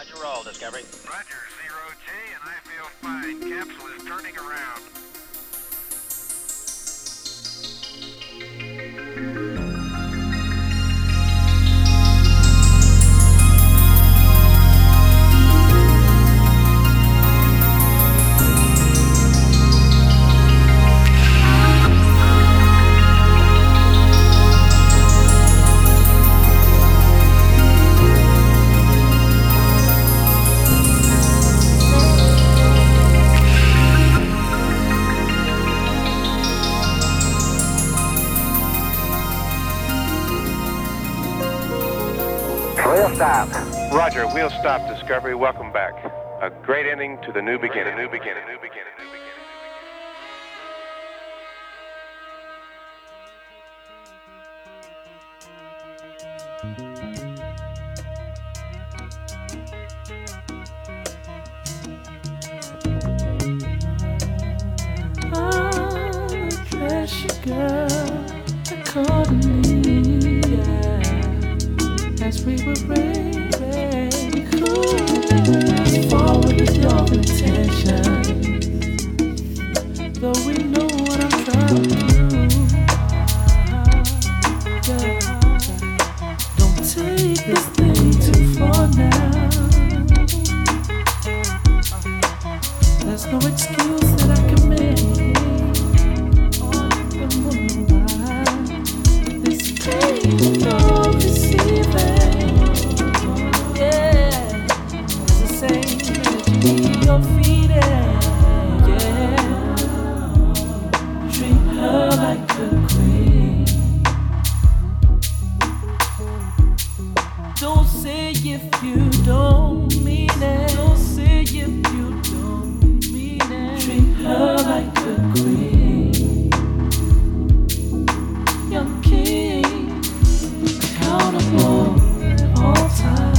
Roger all, Discovery. Roger, zero G, and I feel fine. Capsule is turning around. Stop. Roger, we'll stop, Discovery. Welcome back. A great ending to the new beginning. Oh, precious girl, I called me, yeah. As we were very cool, forward with your intentions, though we know what I'm trying to do. Don't take this thing too far now. There's no excuse that I can make on the moonlight. This pain no receiving. Your feet, yeah. Treat her like a queen. Don't say if you don't mean it. Don't say if you don't mean it. Treat her like a queen. Young king, accountable at all times.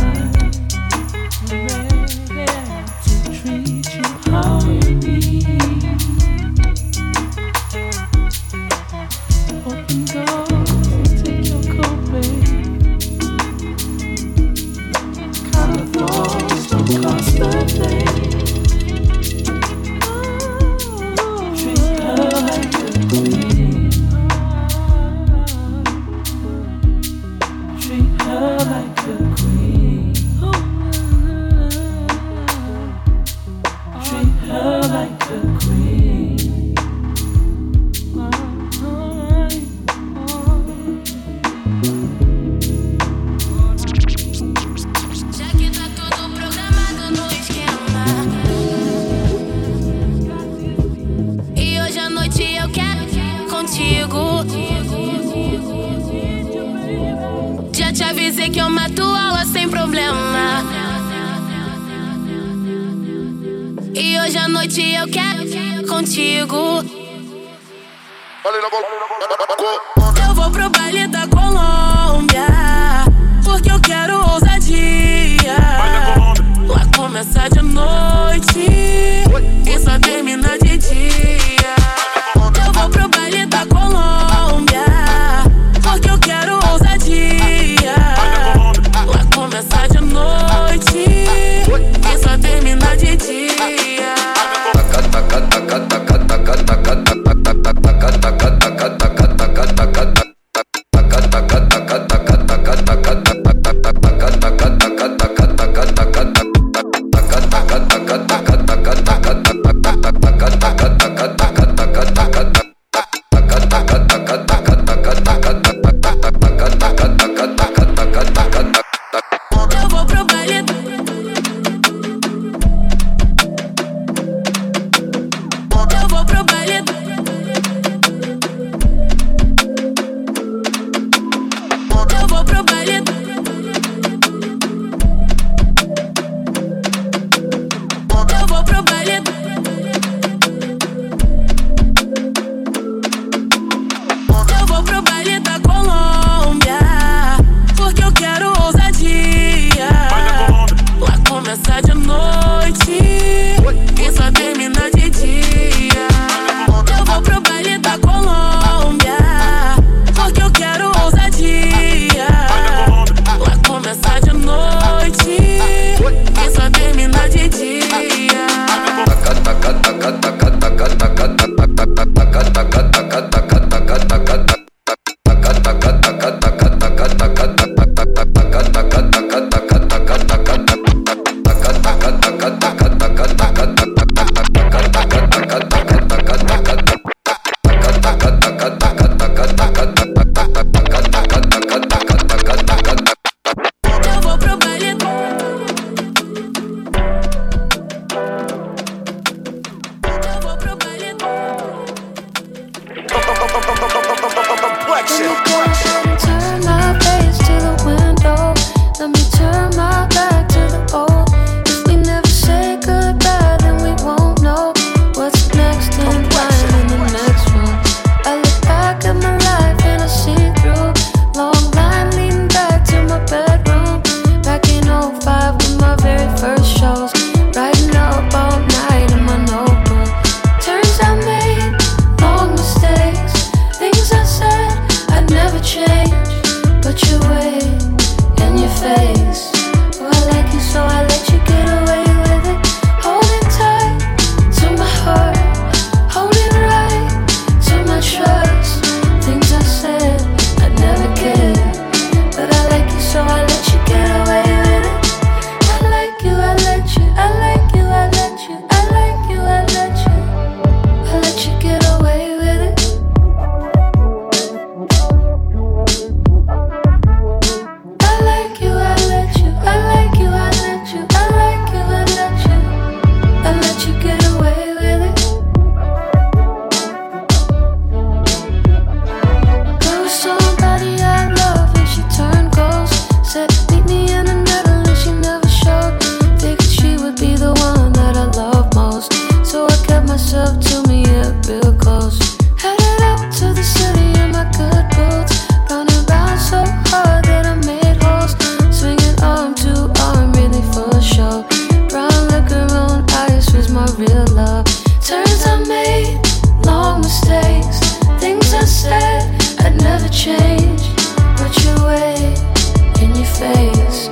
ways.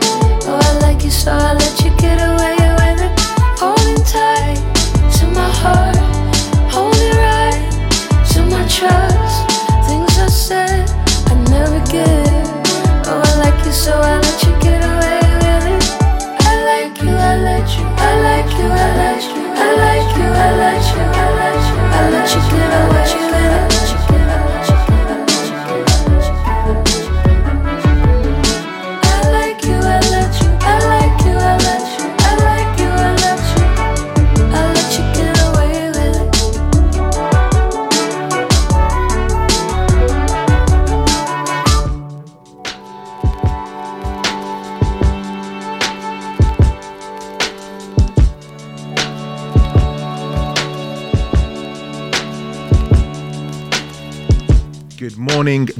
Oh, I like you, so I let you get away with it. Holding tight to my heart, holding right to my trust. Things I said I never get. Oh, I like you, so I let you get away with it. I like you, I let you, I like you, I let you, I like you, I let you, I let you, I let you get away with it.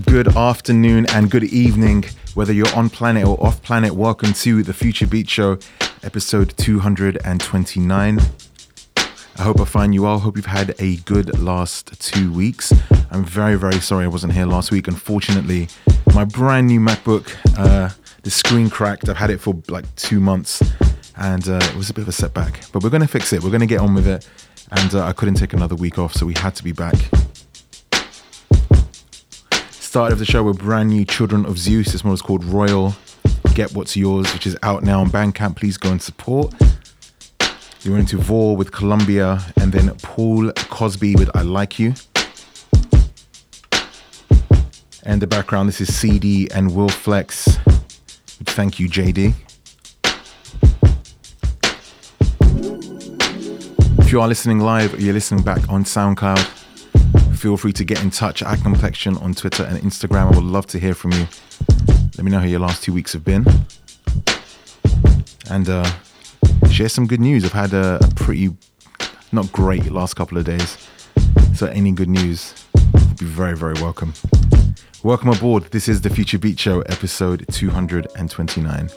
Good afternoon and good evening, whether you're on planet or off planet. Welcome to the Future Beats Show, episode 229. I hope I find you all. Hope you've had a good last 2 weeks. I'm very sorry I wasn't here last week. Unfortunately, my brand new MacBook, the screen cracked. I've had it for like 2 months, and it was a bit of a setback. But we're going to fix it. We're going to get on with it. And I couldn't take another week off, so we had to be back. Start of the show with brand new Children of Zeus. This one was called Royal. Get What's Yours, which is out now on Bandcamp. Please go and support. We went into Vhoor with Colombia, and then Pool Cosby with I Like You. And the background, this is See Dee and Wllflxx. Thank you, Jay Dee. If you are listening live or you're listening back on SoundCloud, feel free to get in touch at Complexion on Twitter and Instagram. I would love to hear from you. Let me know how your last 2 weeks have been. And share some good news. I've had a pretty not great last couple of days. So any good news would be very welcome. Welcome aboard. This is the Future Beat Show, episode 229.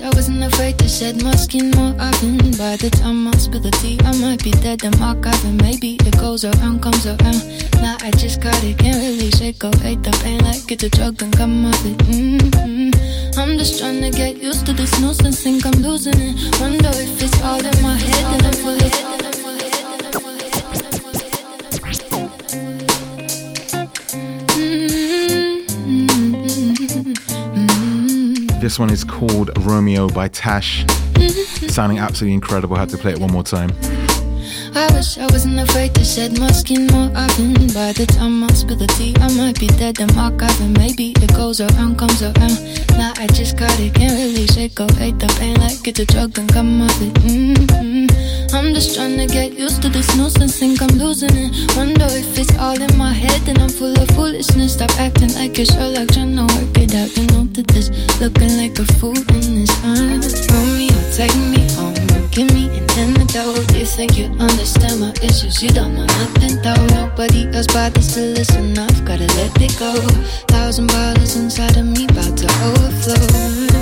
much. I wasn't afraid to shed my skin more often. By the time I spill the tea, I might be dead and mock often. Maybe it goes around, comes around. Now I just got it, can't really shake or hate the pain. Like it's a drug, then come off it. I'm just trying to get used to this nuisance. Think I'm losing it. Wonder if it's all in my head and I'm full of it. This one is called Romeo by Tash. Sounding absolutely incredible. I had to play it one more time. I wish I wasn't afraid to shed my skin more often. By the time I spill the tea, I might be dead and mock often. Maybe it goes around, comes around. Now I just got it, can't really shake or hate the pain. Like it's a drug, then come off it. I'm just trying to get used to this nuisance. Think I'm losing it. Wonder if it's all in my head and I'm full of foolishness. Stop acting like you're Sherlock, trying to work it out. You know that this looking like a fool in this time. Romeo, take me home, give me an antidote. You think you understand my issues, you don't know nothing though. Nobody else bothers to listen, I've gotta let it go. 1,000 bottles inside of me, about to overflow.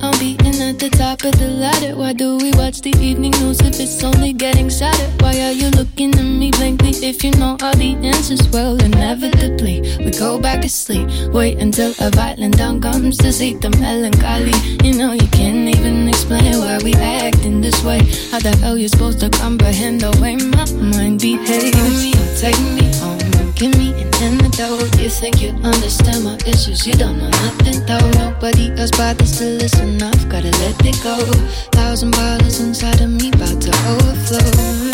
I'll be in at the top of the ladder. Why do we watch the evening news if it's only getting sadder? Why are you looking at me blankly if you know all the answers? Well, inevitably, we go back to sleep. Wait until a violent dawn comes to see the melancholy. You know you can't even explain why we acting this way. How the hell you supposed to comprehend the way my mind behaves? Take me home, give me an antidote. You think you understand my issues, you don't know nothing though. Nobody else bothers to listen, I've gotta let it go. 1,000 bottles inside of me, about to overflow.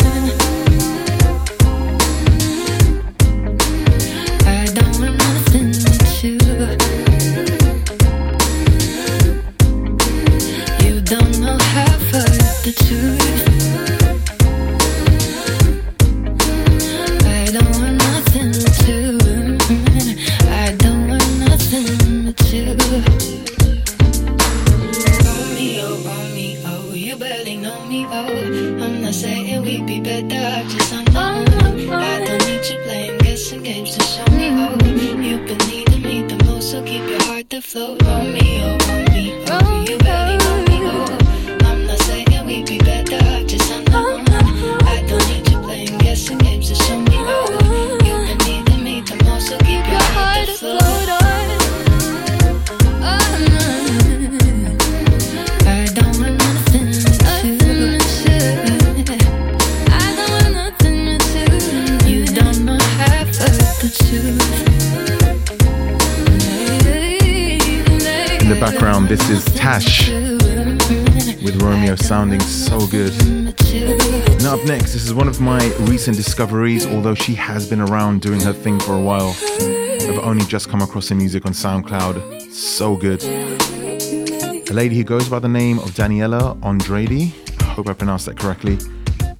Recent discoveries, although she has been around doing her thing for a while. I've only just come across her music on SoundCloud. So good. A lady who goes by the name of Daniela Andrade. I hope I pronounced that correctly.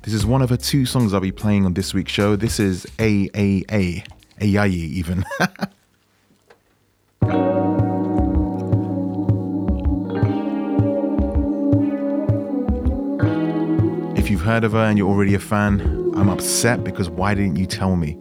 This is one of her two songs I'll be playing on this week's show. This is AAA. Ayayi even. If you've heard of her and you're already a fan, I'm upset because why didn't you tell me?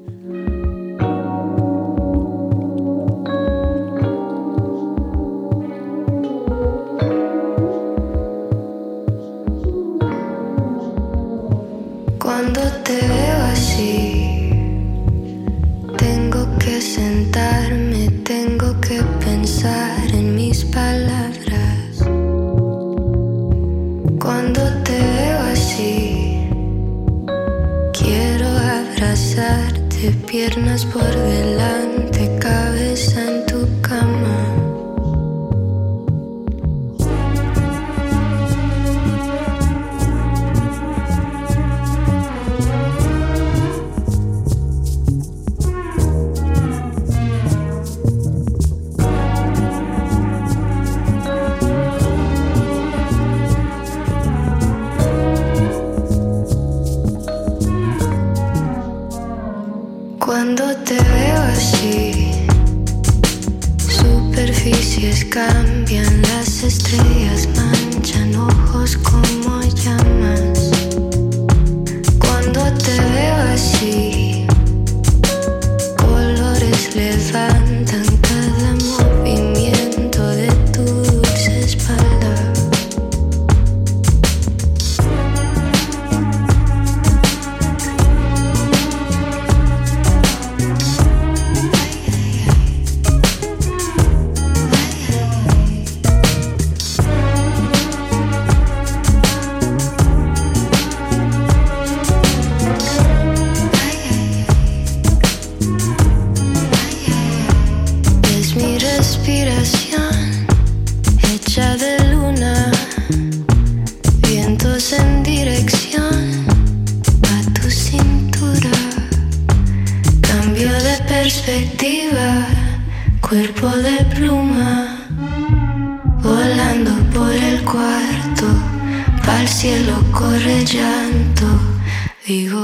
Piernas por delante, cabeza en tu cama. superficies cambian, las estrellas manchan ojos como llamas. Cuando te veo así, colores levantan cada movimiento de tu dulce espalda. Cuerpo de pluma, volando por el cuarto, pa'l cielo corre llanto, digo.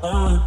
All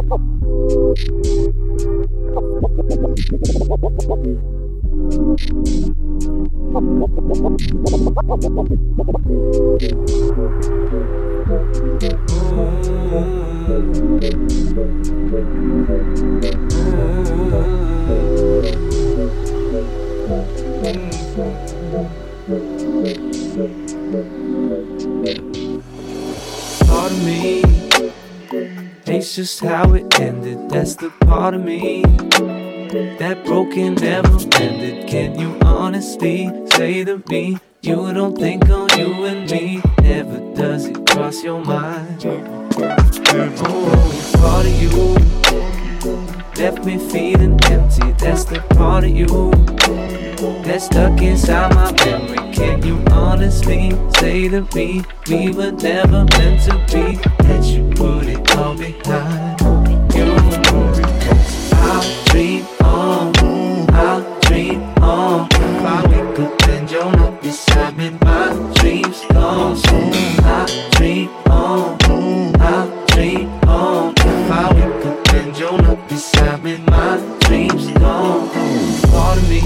Part of me hates just how it ended. That's the part of me that broken never ended. Can you honestly say to me you don't think on you and me? Never does it cross your mind. Oh, part of you left me feeling empty. That's the part of you that's stuck inside my memory. Can you honestly say to me we were never meant to be? That you put it all behind you. I'll dream on. If I wake up and you're not beside me, my dreams gone. So I'll dream on. If I wake up and you're not beside me, my dreams gone. Part of me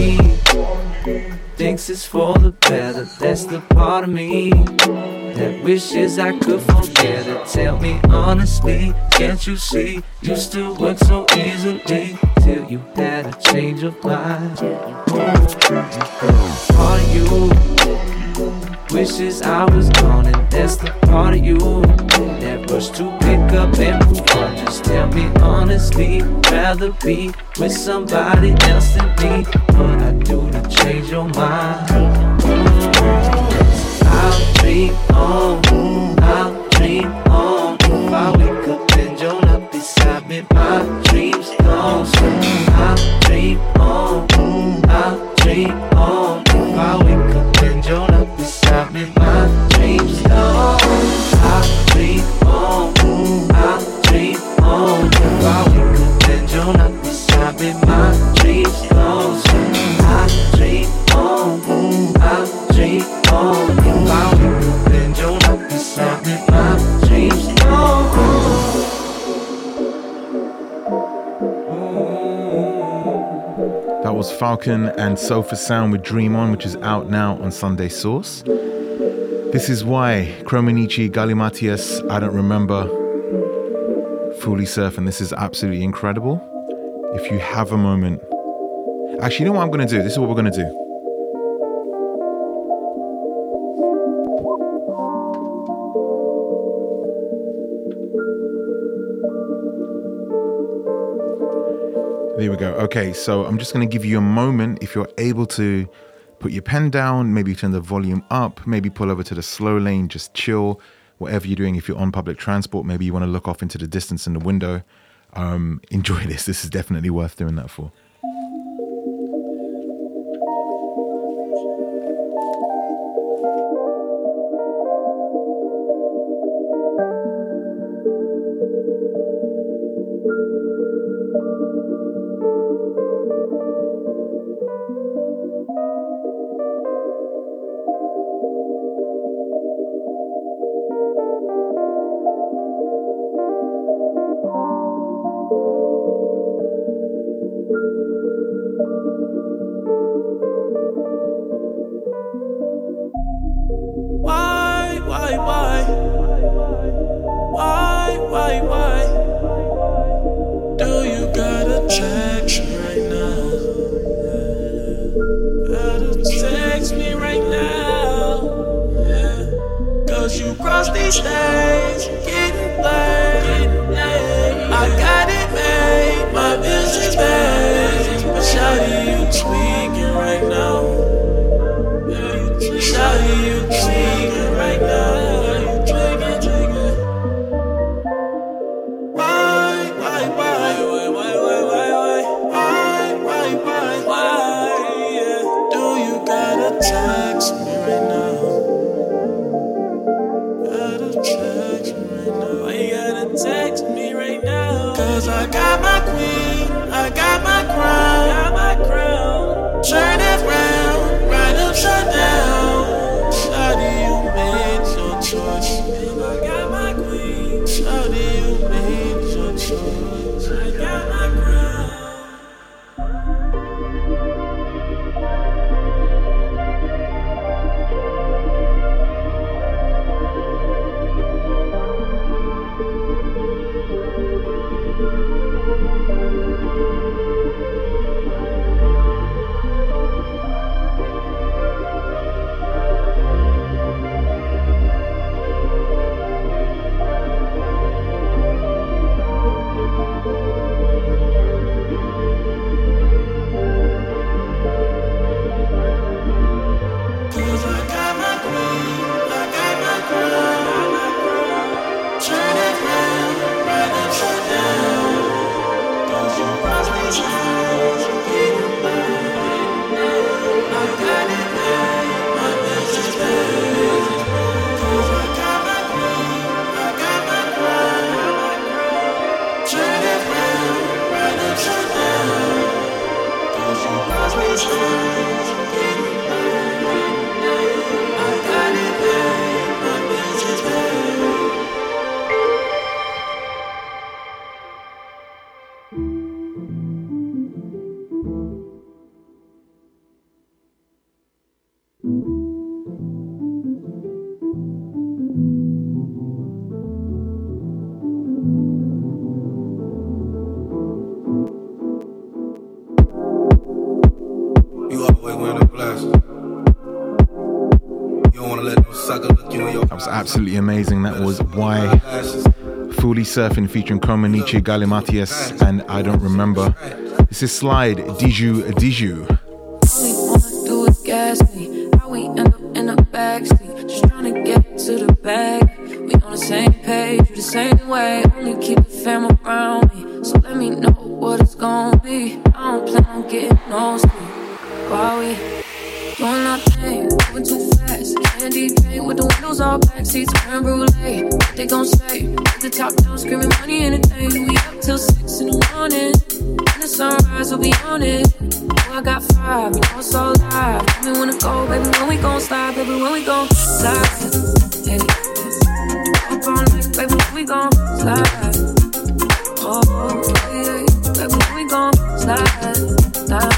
thinks it's for the better. That's the part of me that wishes I could forget it. Tell me honestly, can't you see? Used to work so easily till you had a change of mind. Part of you wishes I was gone, and that's the part of you that rushed to pick up and move on. Just tell me honestly, rather be with somebody else than me. What I do to change your mind? I'll dream on. If I wake up and you're not beside me, my dreams gone. So I'll dream on. If I wake up and you're not beside me, my dreams gone. I'll dream on. If I wake up and you're not beside me, my dreams gone. So I'll dream on. If I wake up and you're not beside me, my dreams gone. That was Falcon and Sofasound with Dream On, which is out now on Sundae Sauuce. This is why Krominichi, Galimatias, I don't remember, Fully Surf, and this is absolutely incredible. If you have a moment. Actually, you know what I'm going to do? This is what we're going to do. There we go. Okay, so I'm just going to give you a moment. If you're able to put your pen down, maybe turn the volume up, maybe pull over to the slow lane, just chill, whatever you're doing. If you're on public transport, maybe you want to look off into the distance in the window. Enjoy this. This is definitely worth doing that for. How do you make your choice? absolutely amazing. That was Why, Fully Surfing featuring Komenichi, Galimatias, and I Don't Remember. This is Slide, Dju Dju. All we wanna do is gas me. How we end up in a backseat, just trying to get to the bag. We on the same page, you the same way. Only keep the fam around me, so let me know what it's gonna be. I don't plan on getting no sleep. Why we doing our thing, moving too fast. Candy paint with the windows all black, seats burn brulee. What they gon' say? With the top down, screaming money, anything. We up till 6 in the morning. In the sunrise, we'll be on it. Oh, I got 5, you know it's all live. Tell me when to go, baby, when we gon' slide, baby, when we gon' slide. Hey, up all night, baby, when we gon' slide. Oh, yeah, baby, when we gon' slide, slide.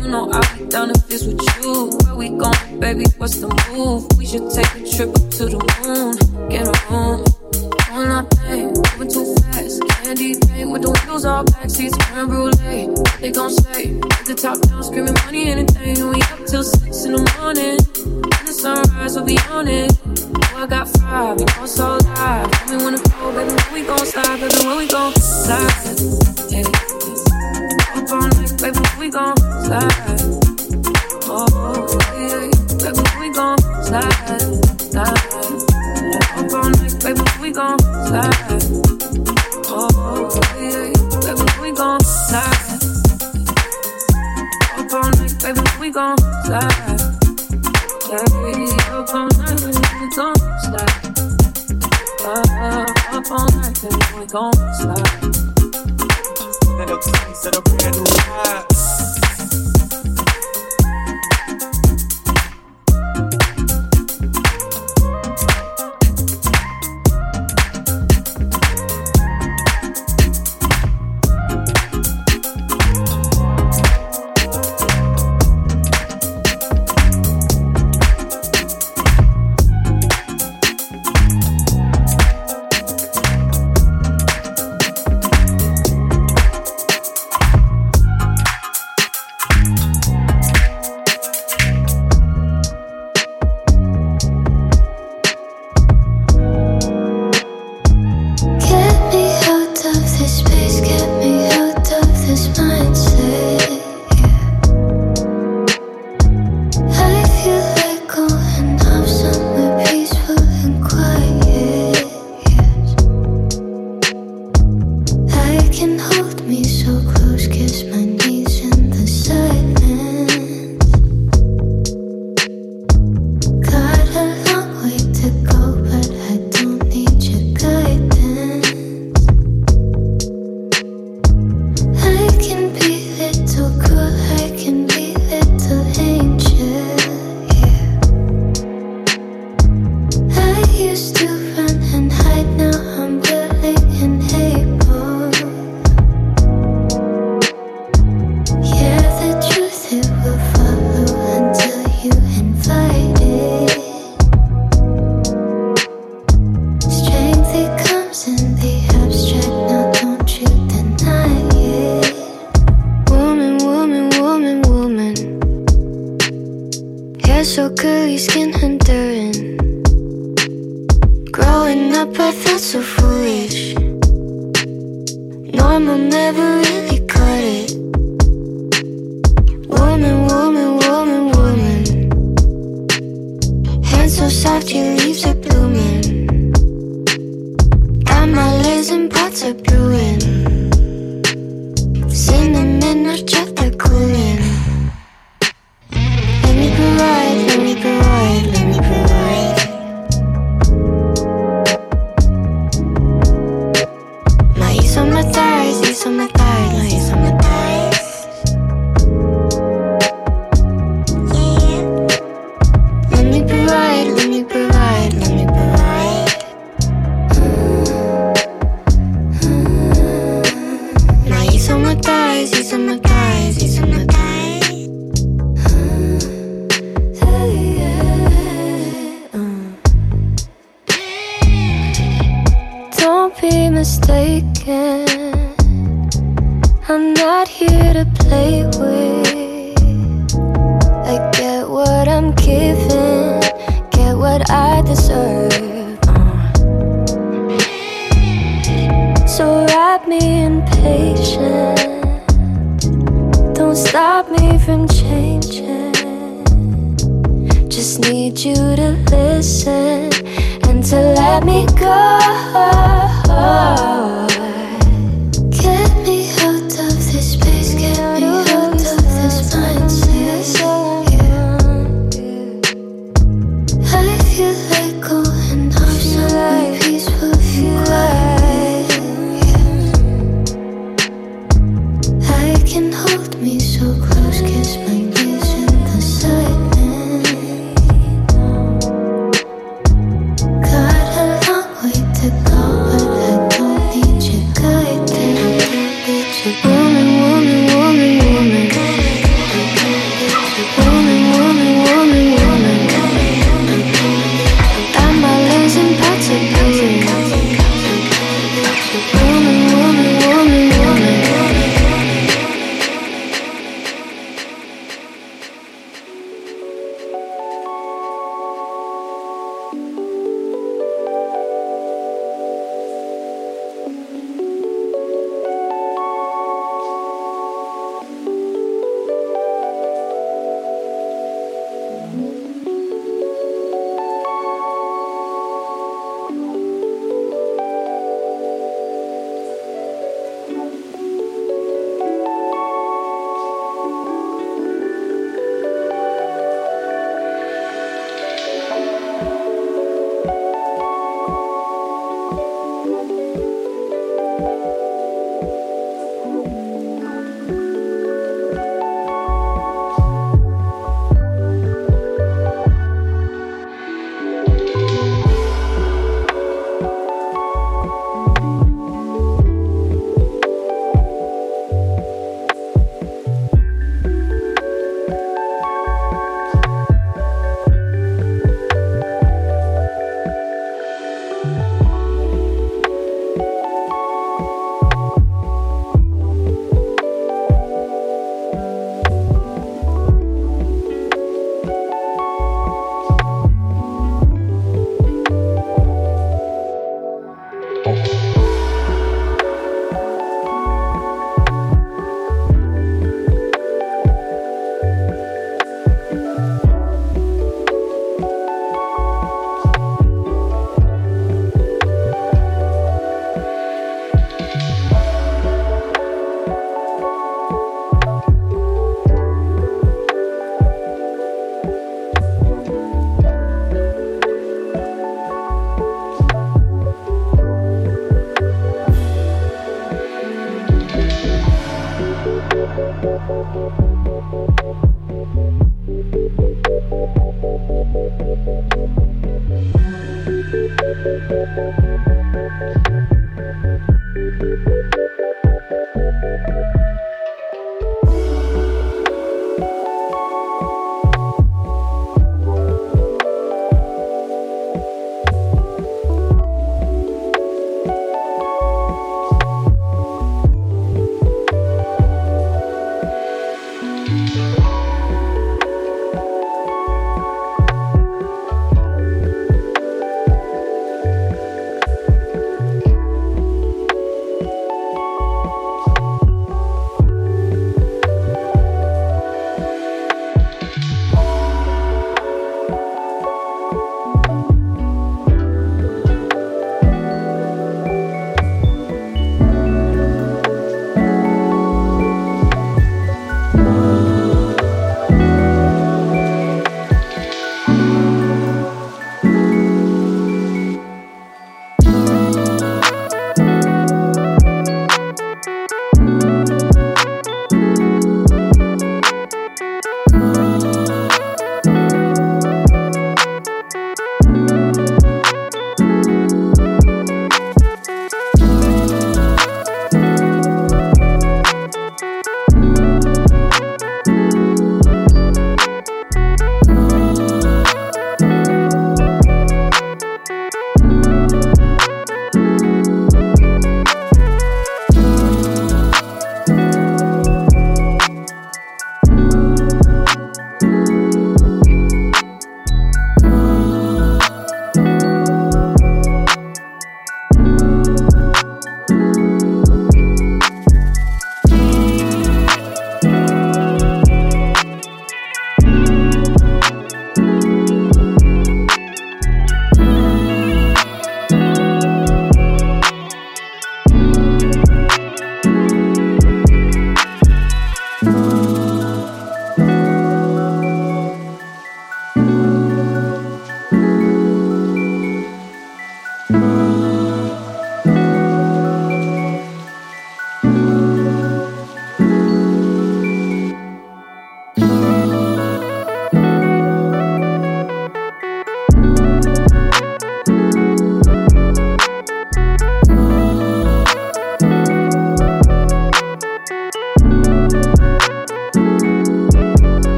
You know I'll be down if it's with you. Where we going, baby? What's the move? We should take a trip up to the moon. Get a room. Doing our thing, moving too fast. Candy paint with the windows all black, seats burn brulee. What they gon' say? With the top down, screaming money, anything. We up till 6 in the morning. In the sunrise, we'll be on it. Oh, I got 5, you know it's all live. Tell me when to go, baby, when we gon' slide, baby, when we gon' slide. Hey, up all night, baby, when we gon' slide. Oh, yeah, baby, we gon' slide, slide. Up all night, baby, we gon' slide. Oh, yeah, baby, we gon' slide. Up all night, baby, we gon' slide. Baby, up all night, baby, we gon' slide. Up all night, baby, we gon' slide. And the things that are brand new high. mistaken. I'm not here to play with. I get what I'm given, get what I deserve. So wrap me in patience. Don't stop me from changing. Just need you to listen and to let me go.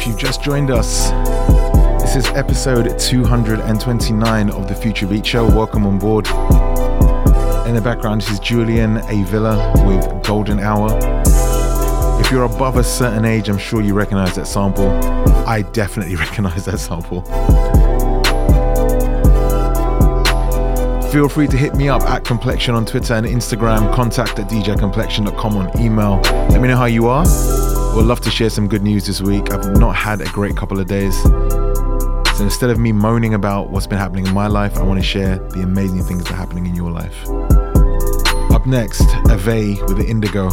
If you've just joined us, this is episode 229 of The Future Beats Show. Welcome on board. In the background, this is Julian Avila with Golden Hour. If you're above a certain age, I'm sure you recognize that sample. I definitely recognize that sample. Feel free to hit me up at Complexion on Twitter and Instagram, contact at djcomplexion.com on email. Let me know how you are. We'd love to share some good news this week. I've not had a great couple of days. So instead of me moaning about what's been happening in my life, I want to share the amazing things that are happening in your life. Up next, Ave with the Indigo.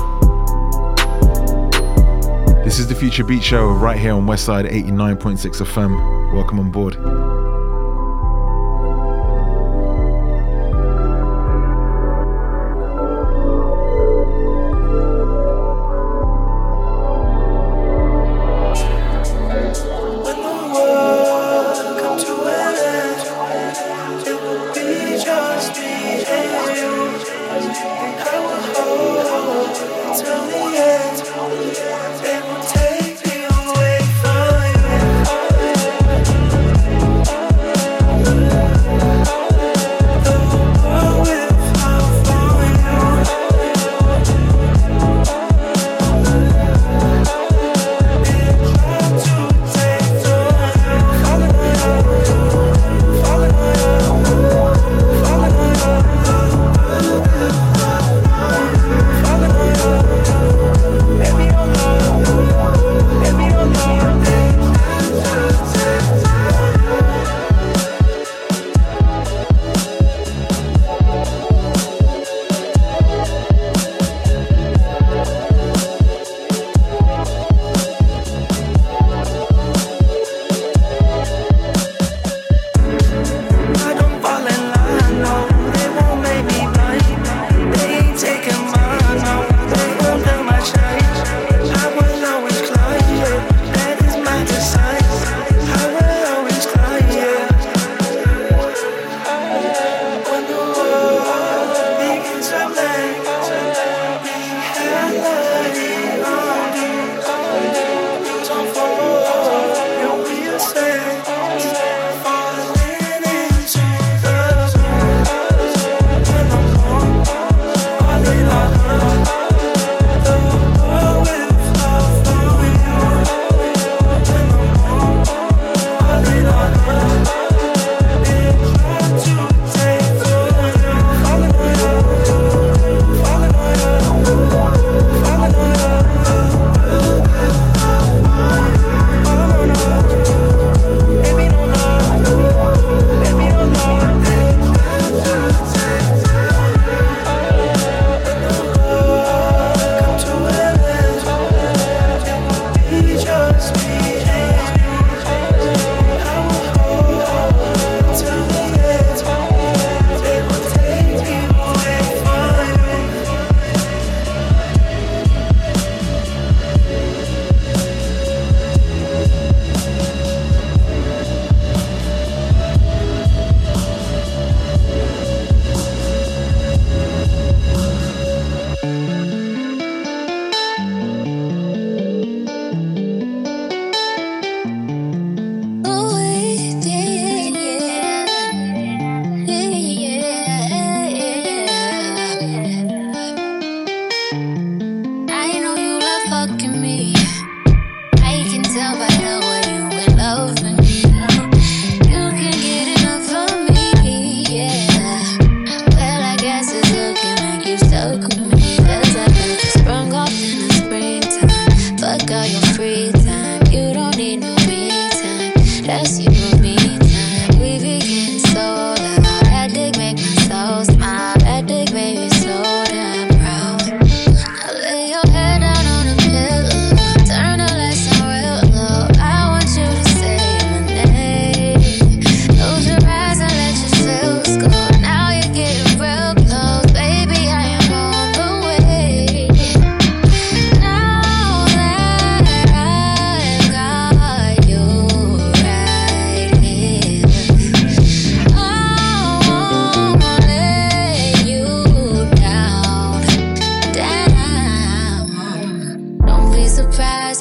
This is the Future Beat Show right here on Westside 89.6 FM. Welcome on board.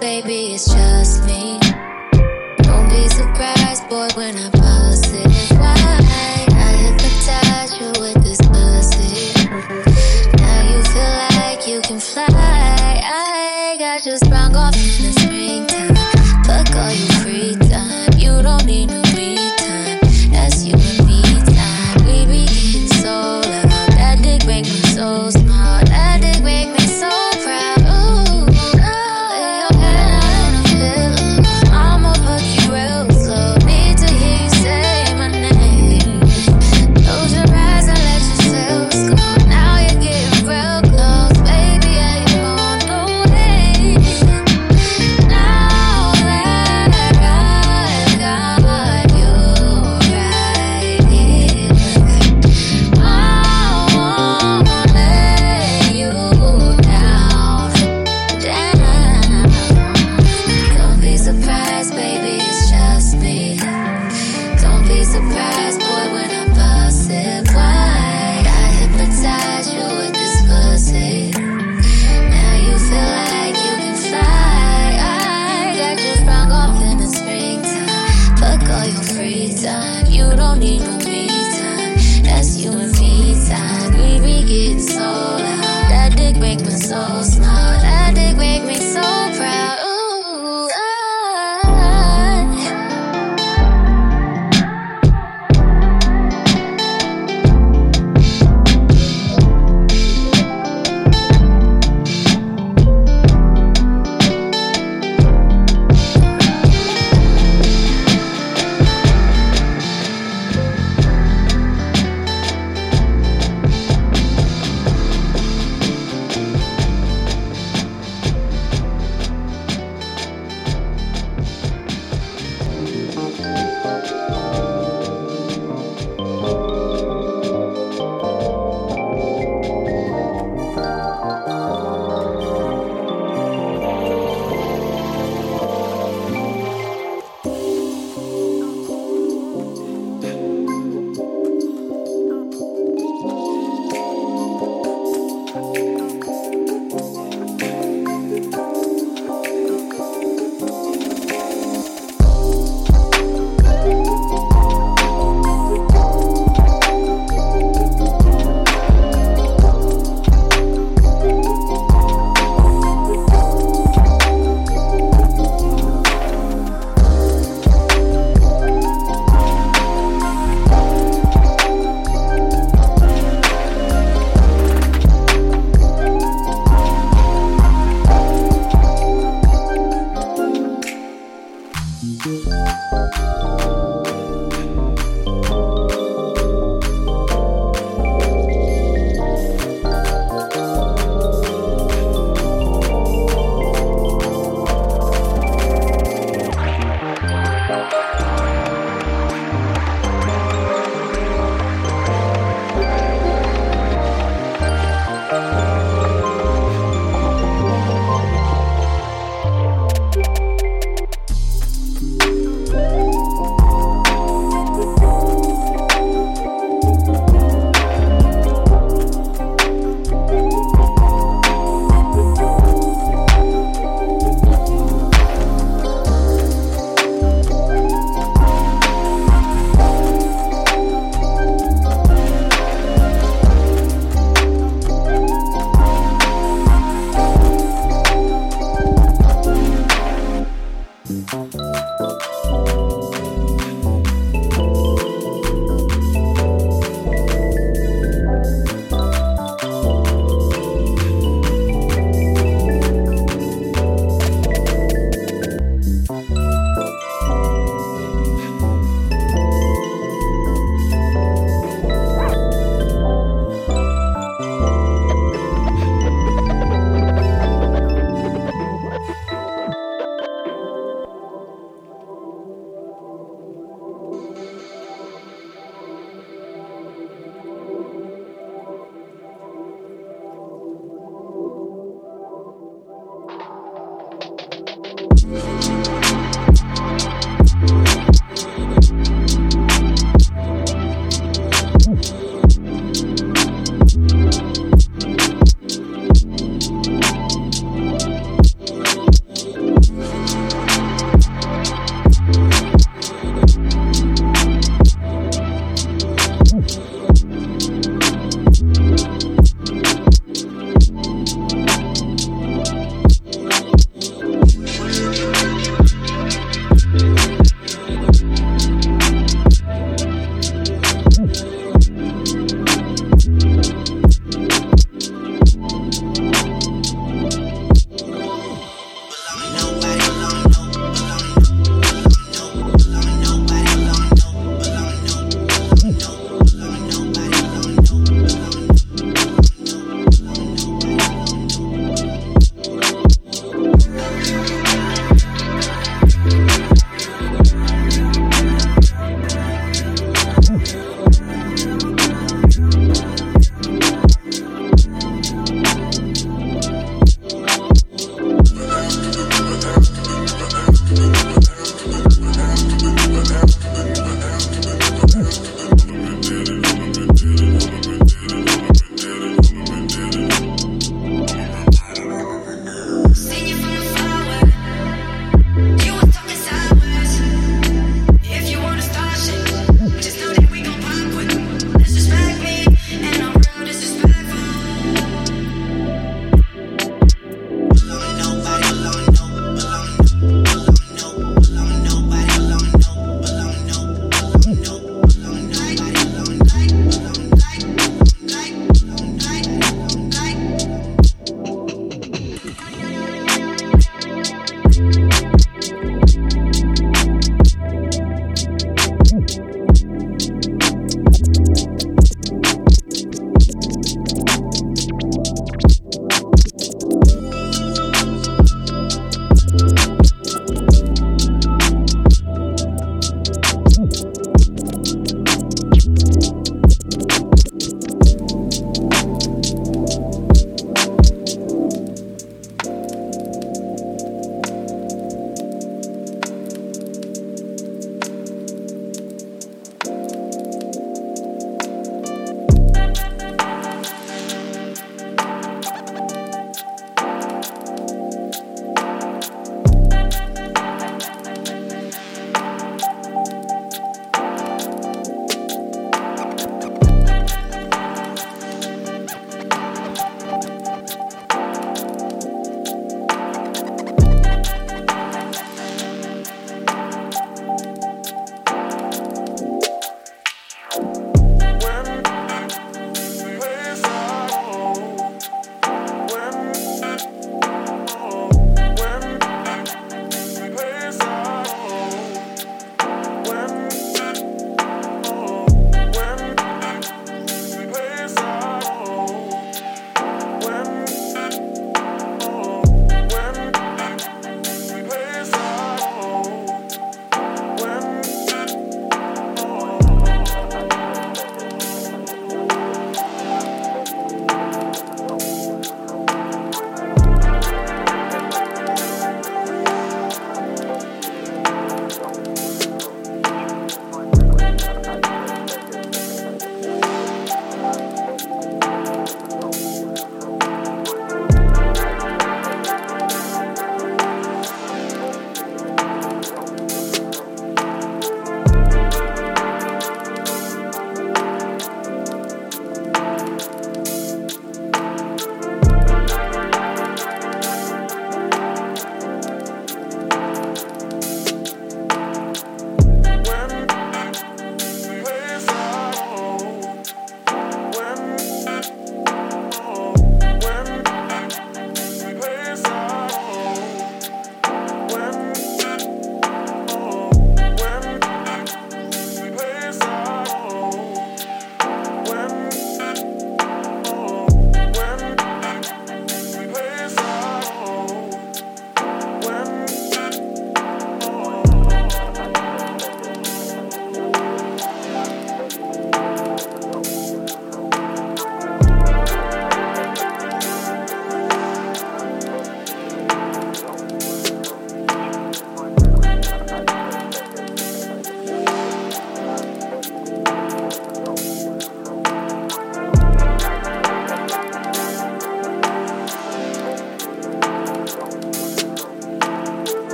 Baby, it's just me.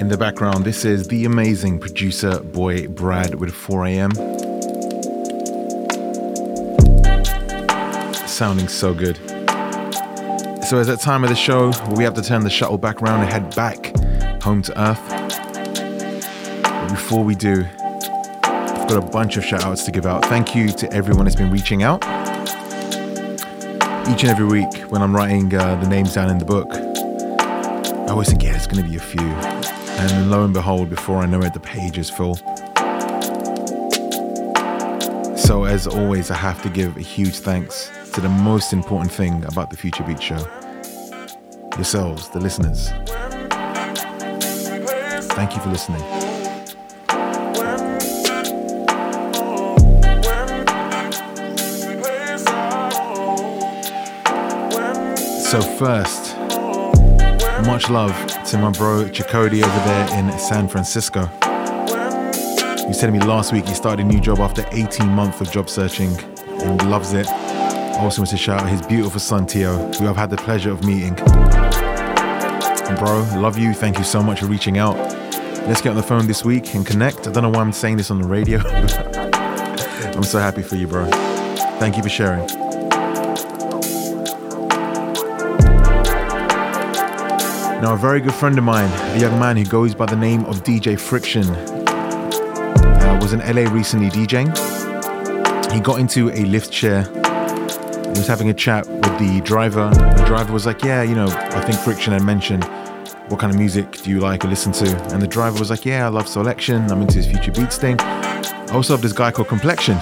In the background, this is the amazing producer Boy Brad with 4am. Sounding so good. So it's that time of the show where we have to turn the shuttle back around and head back home to Earth. But before we do, I've got a bunch of shout outs to give out. Thank you to everyone that's been reaching out. Each and every week when I'm writing the names down in the book, I always think, yeah, it's going to be a few. And lo and behold, before I know it, the page is full. So as always, I have to give a huge thanks to the most important thing about the Future Beats Show. Yourselves, the listeners. Thank you for listening. So first, much love to my bro Chikodi over there in San Francisco. He was telling me last week he started a new job after 18 months of job searching and loves it. I also want to shout out his beautiful son Tio, who I've had the pleasure of meeting. And bro, love you. Thank you so much for reaching out. Let's get on the phone this week and connect. I don't know why I'm saying this on the radio. I'm so happy for you, bro. Thank you for sharing. Now, a very good friend of mine, a young man who goes by the name of DJ Friction, was in LA recently DJing. He got into a lift chair. He was having a chat with the driver. The driver was like, yeah, you know, I think Friction had mentioned, what kind of music do you like or listen to? And the driver was like, yeah, I love Selection. I'm into his Future Beats thing. I also have this guy called Complexion.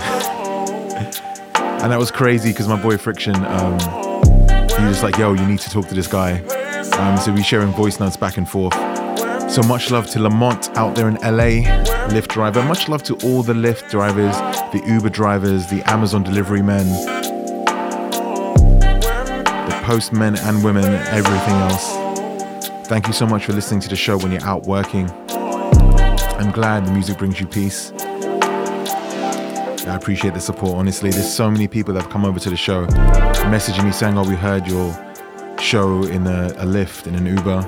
And that was crazy because my boy Friction, he was like, yo, you need to talk to this guy. So we sharing voice notes back and forth. So much love to Lamont out there in LA, Lyft driver. Much love to all the Lyft drivers, the Uber drivers, the Amazon delivery men, postmen and women and everything else. Thank you so much for listening to the show when you're out working. I'm glad the music brings you peace. I appreciate the support, honestly. There's so many people that have come over to the show messaging me saying, oh, we heard your show in a Lyft, in an Uber.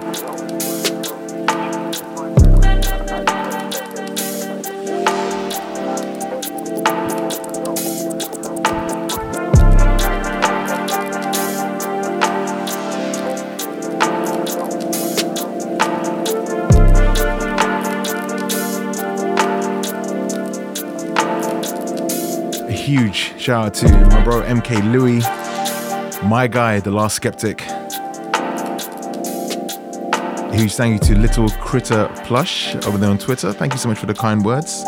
Huge shout out to my bro MK Louie, my guy, the last skeptic. Huge thank you to Little Critter Plush over there on Twitter. Thank you so much for the kind words.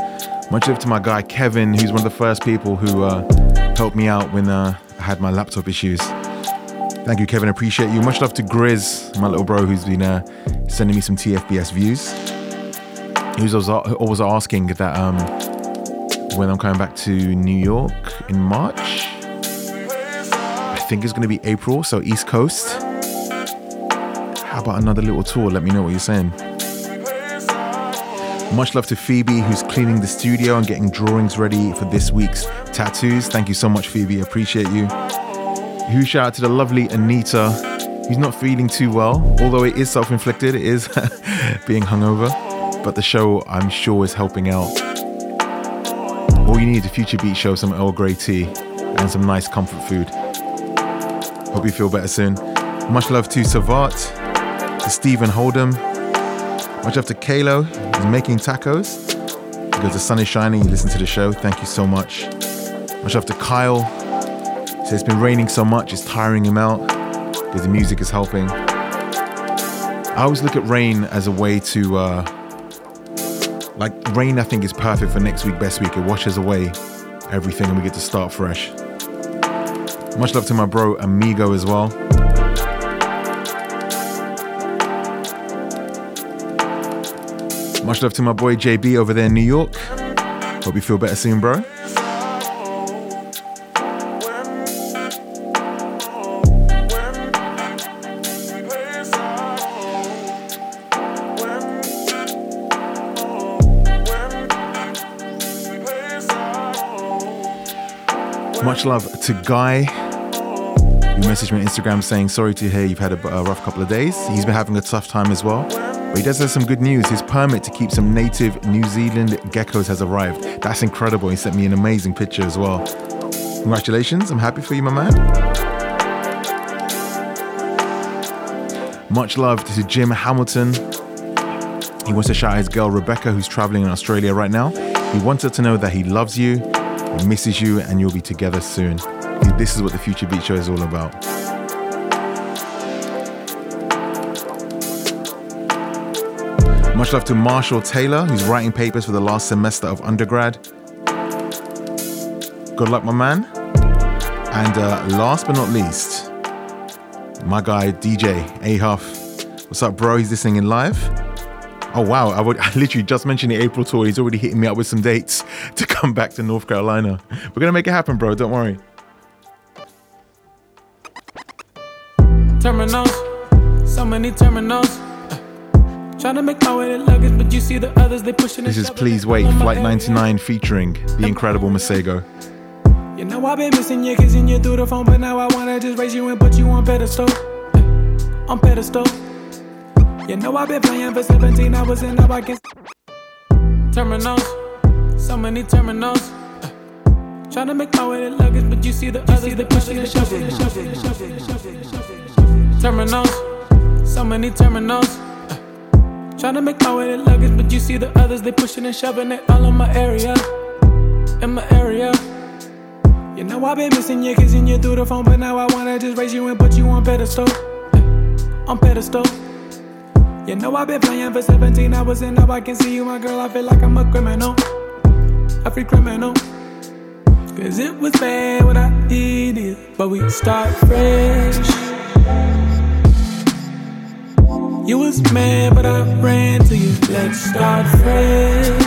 Much love to my guy Kevin, who's one of the first people who helped me out when I had my laptop issues. Thank you, Kevin. Appreciate you. Much love to Grizz, my little bro, who's been sending me some TFBS views. He was always asking that. When I'm coming back to New York in March, I think it's going to be April, so East Coast. How about another little tour? Let me know what you're saying. Much love to Phoebe, who's cleaning the studio and getting drawings ready for this week's tattoos. Thank you so much, Phoebe. Appreciate you. Huge shout out to the lovely Anita, who's not feeling too well, although it is self-inflicted. It is being hungover, but the show, I'm sure, is helping out. All you need is a Future Beat Show, some Earl Grey tea, and some nice comfort food. Hope you feel better soon. Much love to Savat, to Stephen Holdem. Much love to Kalo, who's making tacos. Because the sun is shining, you listen to the show. Thank you so much. Much love to Kyle. So it's been raining so much, it's tiring him out. Because the music is helping. I always look at rain as a way to... like rain, I think, is perfect for next week, best week. It washes away everything and we get to start fresh. Much love to my bro Amigo as well. Much love to my boy JB over there in New York. Hope you feel better soon, bro. Much love to Guy, who messaged me on Instagram saying, sorry to hear you've had a rough couple of days. He's been having a tough time as well. But he does have some good news. His permit to keep some native New Zealand geckos has arrived. That's incredible. He sent me an amazing picture as well. Congratulations. I'm happy for you, my man. Much love to Jim Hamilton. He wants to shout out his girl, Rebecca, who's traveling in Australia right now. He wants her to know that he loves you, he misses you, and you'll be together soon. This is what the Future Beats Show is all about. Much love to Marshall Taylor, who's writing papers for the last semester of undergrad. Good luck, my man. And last but not least, my guy, DJ Ahuff. What's up, bro? He's listening in live. Oh, wow. I literally just mentioned the April tour. He's already hitting me up with some dates to come back to North Carolina. We're going to make it happen, bro. Don't worry. Terminals. So many terminals. Trying to make my way to luggage, but you see the others, they pushing. This is Please Wait, Flight 99 featuring the incredible Masego. You know I've been missing you, kissing you through the phone, but now I wanna just raise you and put you on pedestal. On pedestal. You know I've been playing for 17 hours and now I can. Terminals, so many terminals. Trying to make my way to luggage, but you see the others, they pushing and shoving. Terminals, so many terminals. Tryna make my way to luggage, but you see the others, they pushing and shoving it all in my area. In my area. You know I've been missing you, kissing you through the phone, but now I wanna just raise you and put you on pedestal. On pedestal. You know I've been playing for 17 hours and now I can see you, my girl, I feel like I'm a criminal. A free criminal. Cause it was bad when I did it, but we start fresh. You was mad, but I ran to you. Let's start fresh.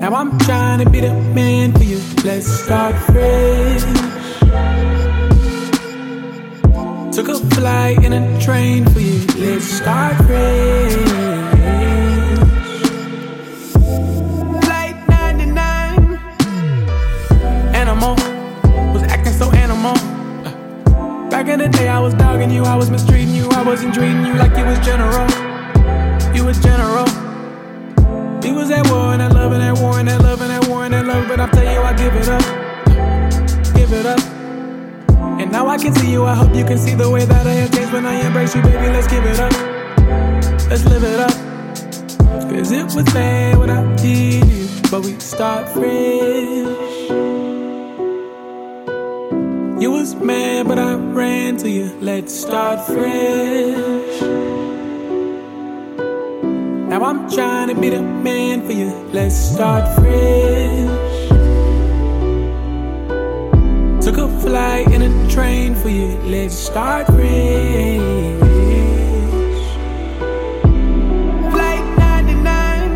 Now I'm trying to be the man for you. Let's start fresh. Took a flight and a train for you. Let's start fresh. Flight 99. Animal. Was acting so animal. Back in the day, I was dogging you, I was mistreating you, I wasn't treating you like you was general. You was general. We was at war and at love and at war and at love and at war and at love, but I tell you, I give it up. Give it up. And now I can see you, I hope you can see the way that I have changed when I embrace you, baby, let's give it up. Let's live it up. Cause it was bad when I did it, but we start fresh. You was mad, but I ran to you. Let's start fresh. Now I'm trying to be the man for you. Let's start fresh. Took a flight and a train for you. Let's start fresh. Flight 99.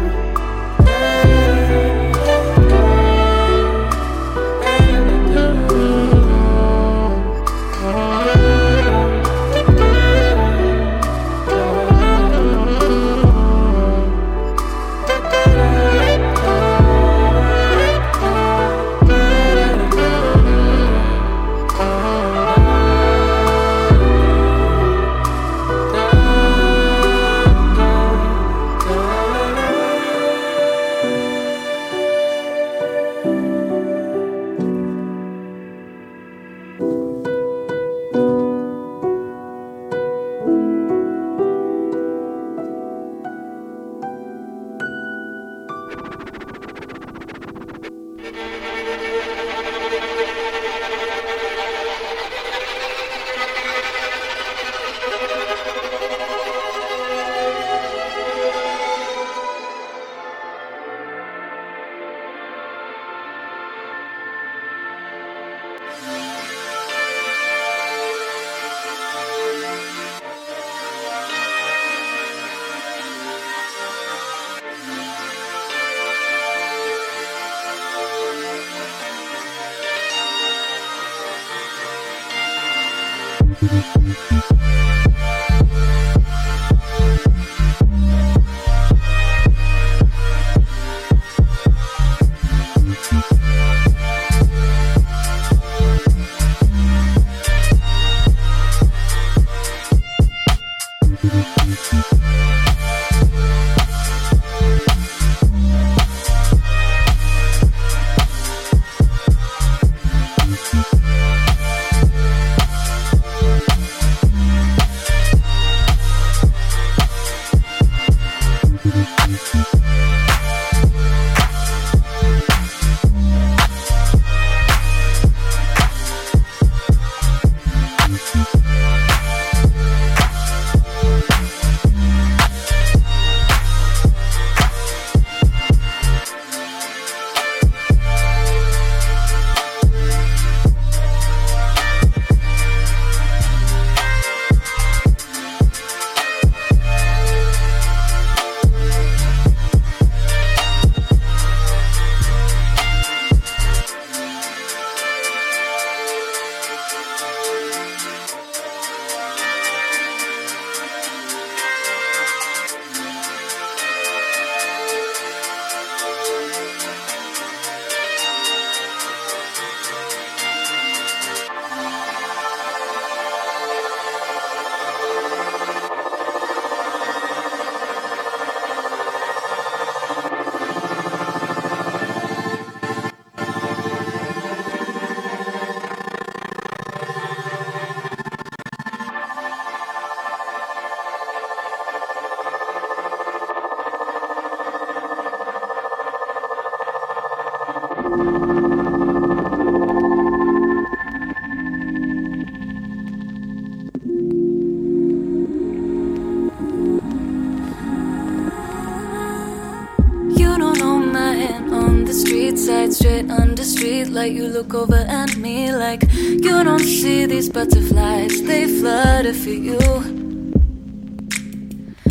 You look over at me like you don't see these butterflies, they flutter for you.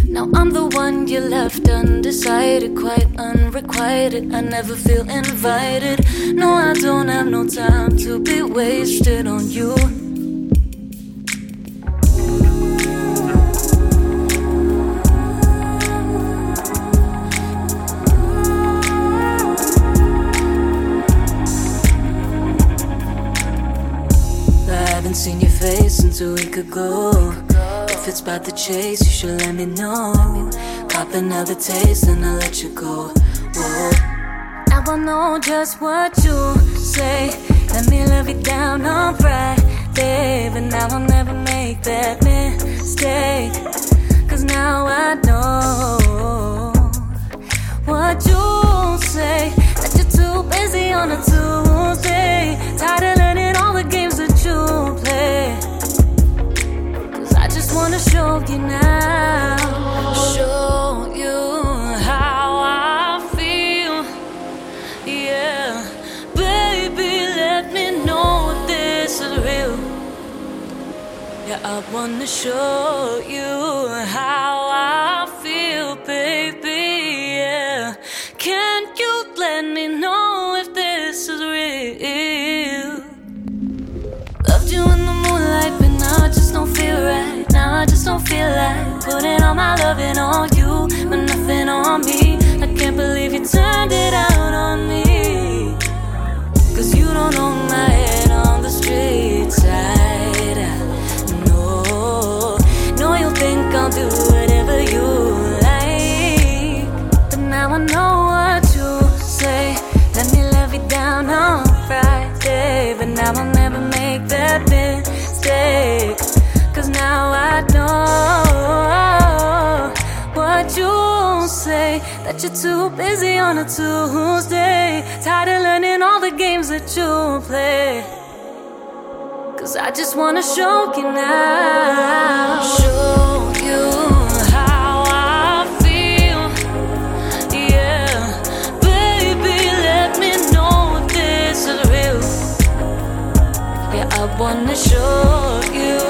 Now I'm the one you left undecided, quite unrequited. I never feel invited. No, I don't have no time to be wasted on you. So we could go. If it's about the chase, you should let me know. Pop another taste and I'll let you go. Whoa. I won't know just what you say. Let me love you down on Friday, but now I'll never make that mistake. Cause now I know what you say. That you're too busy on a Tuesday. Tired of learning all the games that you play. Wanna show you now, show you how I feel, yeah, baby, let me know if this is real, yeah, I wanna show you how I feel, baby, yeah, can't you let me know if this is real, loved you in the moonlight, but now I just don't feel right. Now I just don't feel like putting all my loving on you, but nothing on me. I can't believe you turned it out on me. Cause you don't know my head on the street side. No, no, you think I'll do whatever you like. But now I know what you say. Let me love you down on Friday, but now I'll never make that mistake. Cause now I know what you say. That you're too busy on a Tuesday. Tired of learning all the games that you play. Cause I just wanna show you now. Show you how I feel. Yeah, baby, let me know if this is real. Yeah, I wanna show you.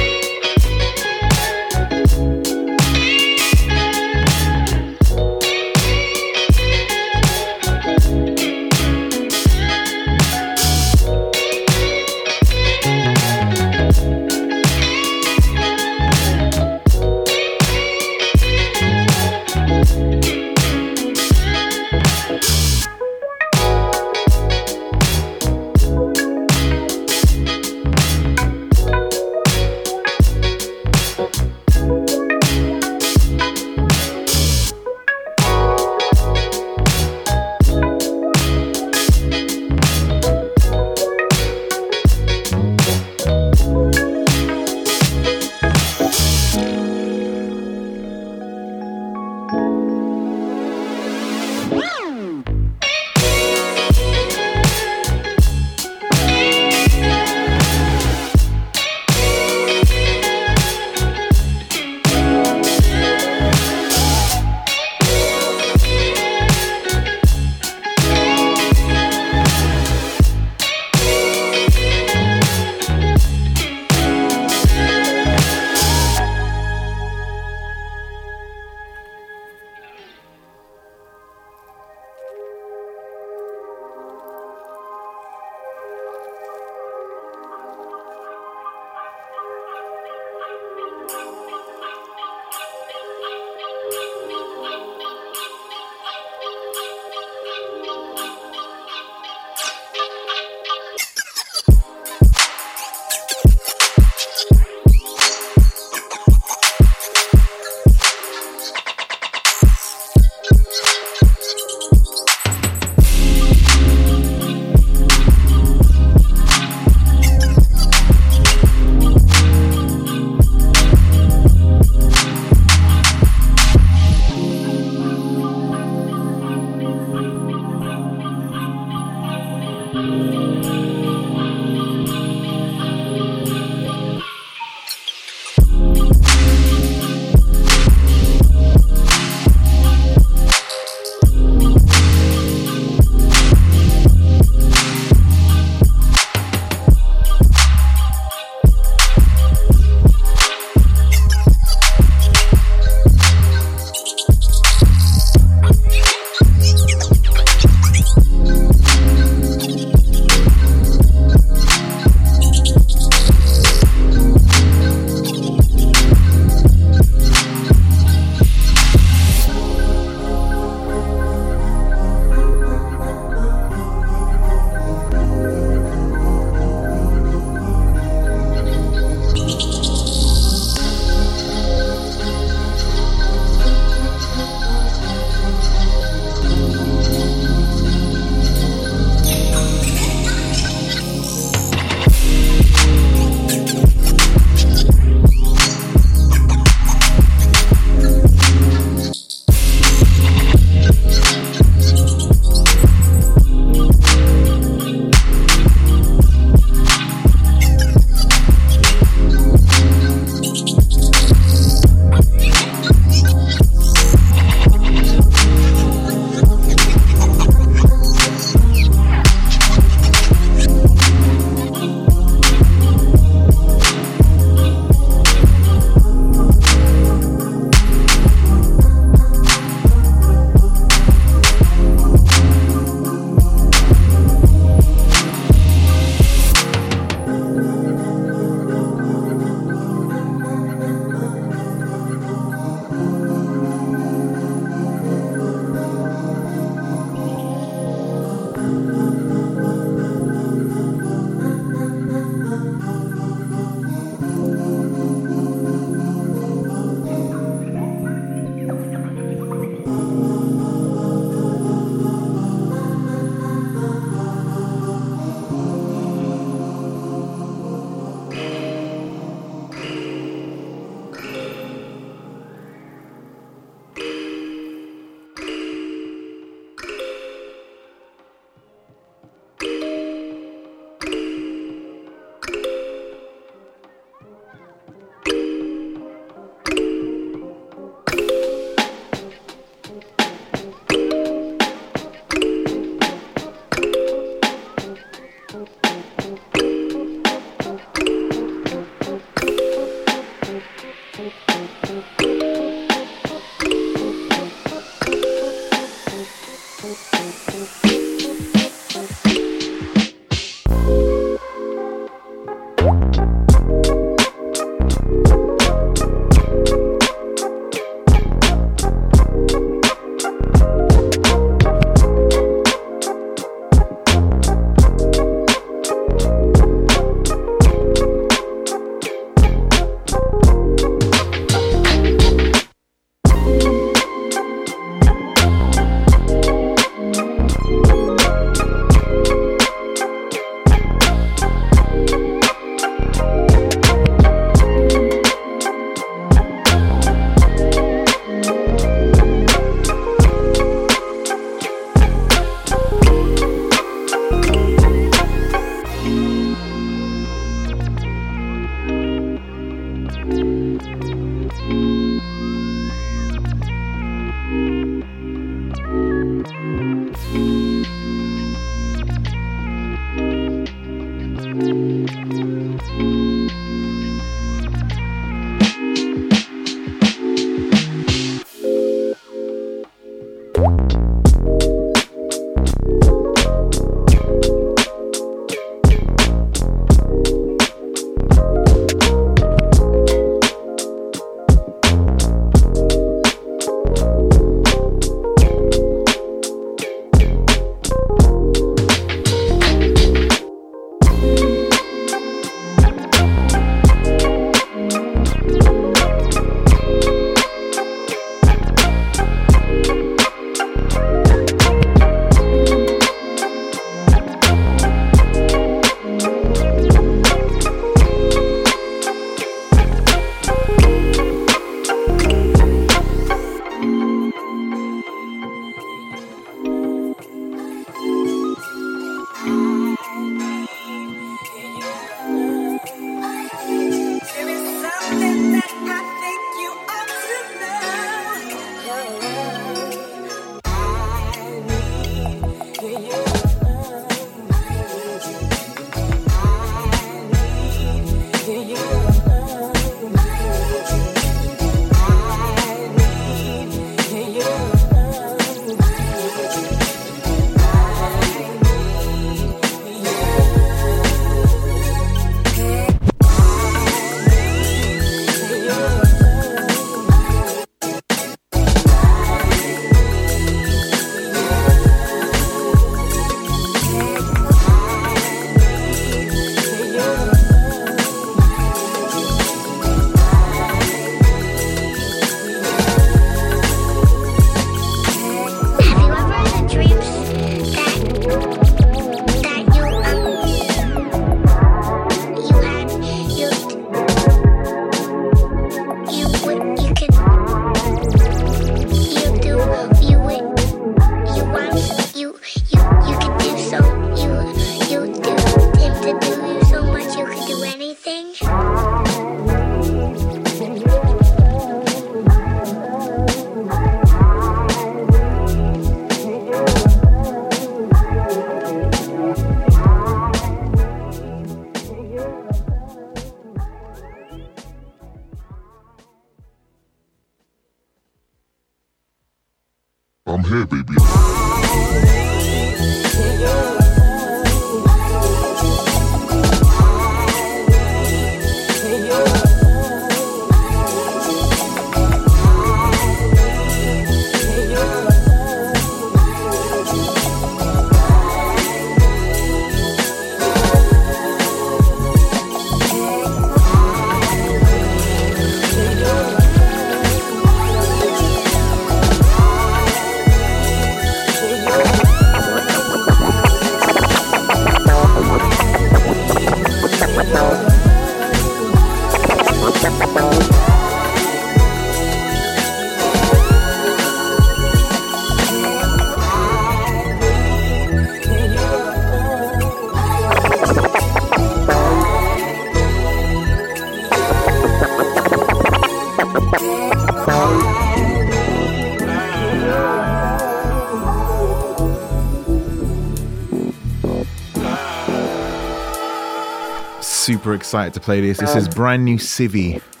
Super excited to play this. This is brand new Civi, which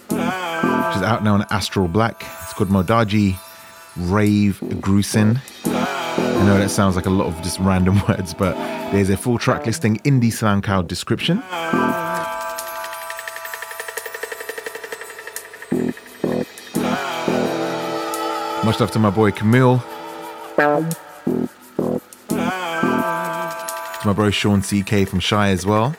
is out now on Astral Black. It's called Modaji Rave Grusin. I know that sounds like a lot of just random words, but there's a full track listing in the SoundCloud description. Much love to my boy Camille. To my bro Sean CK from Shy as well.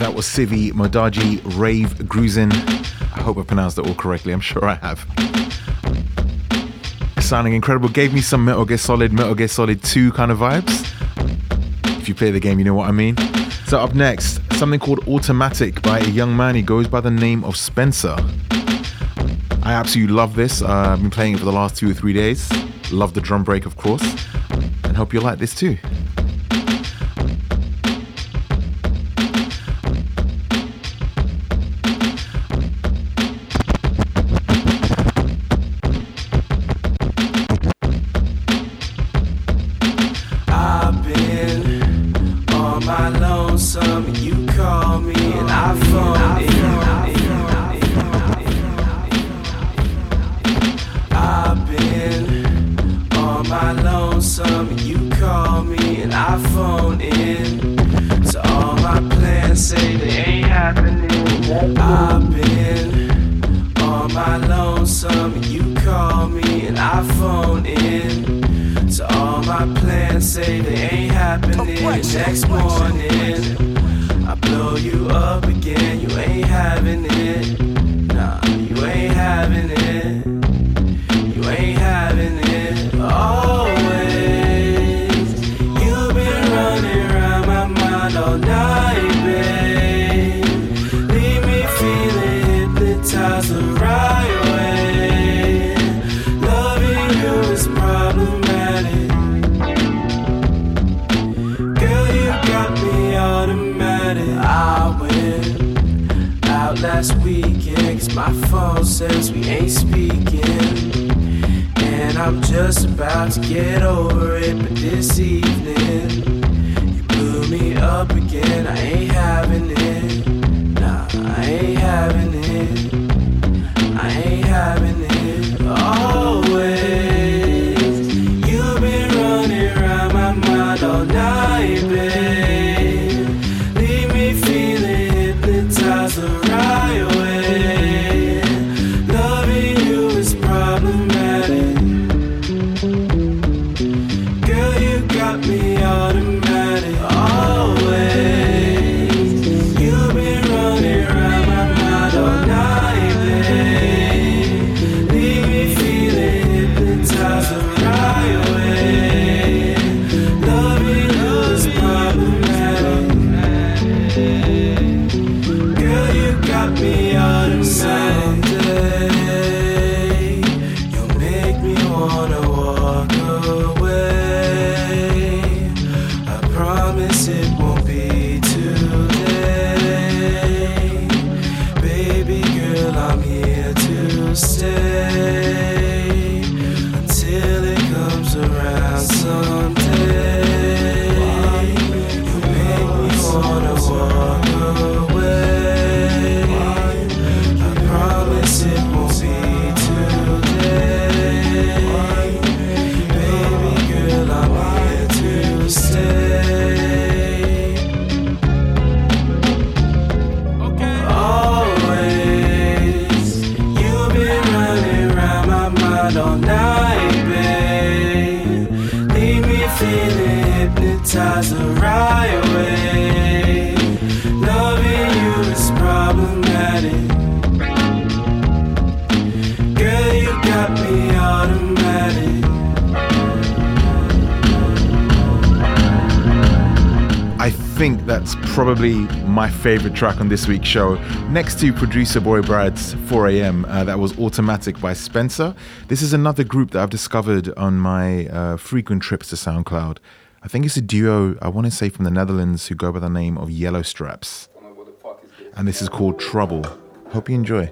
That was Sivi Modaji, Rave Gruzin. I hope I pronounced that all correctly. I'm sure I have. Sounding incredible. Gave me some Metal Gear Solid 2 kind of vibes. If you play the game, you know what I mean. So up next, something called Automatic by a young man who goes by the name of Spencer. I absolutely love this. I've been playing it for the last 2 or 3 days. Love the drum break, of course. And hope you like this too. Probably my favorite track on this week's show, next to producer Boy Brad's 4am. That was Automatic by Spencer. This is another group that I've discovered on my frequent trips to SoundCloud. I think it's a duo, I want to say from the Netherlands, who go by the name of Yellow Straps. And this is called Trouble. Hope you enjoy.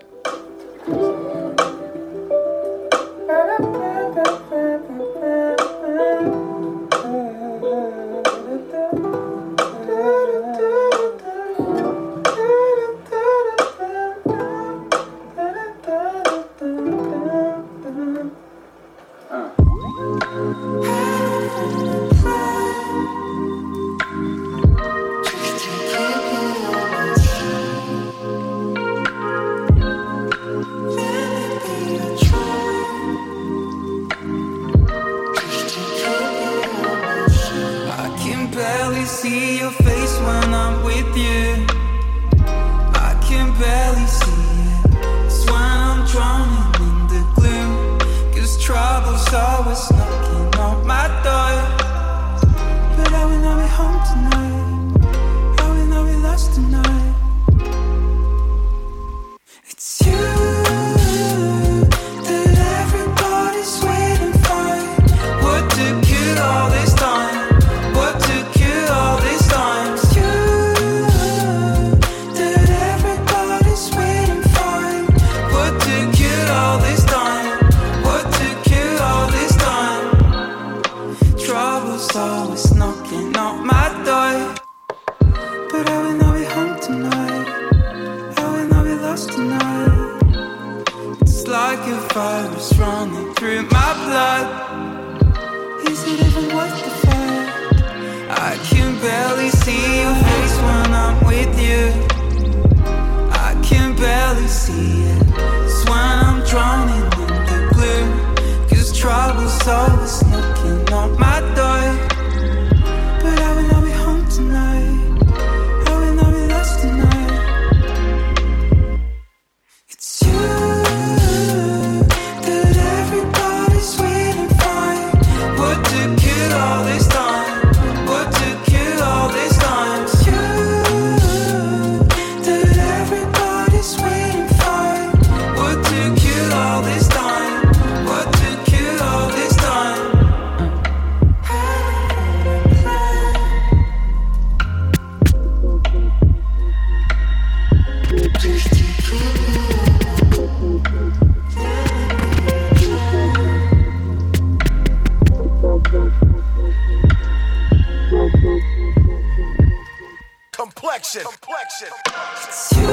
Complexion. You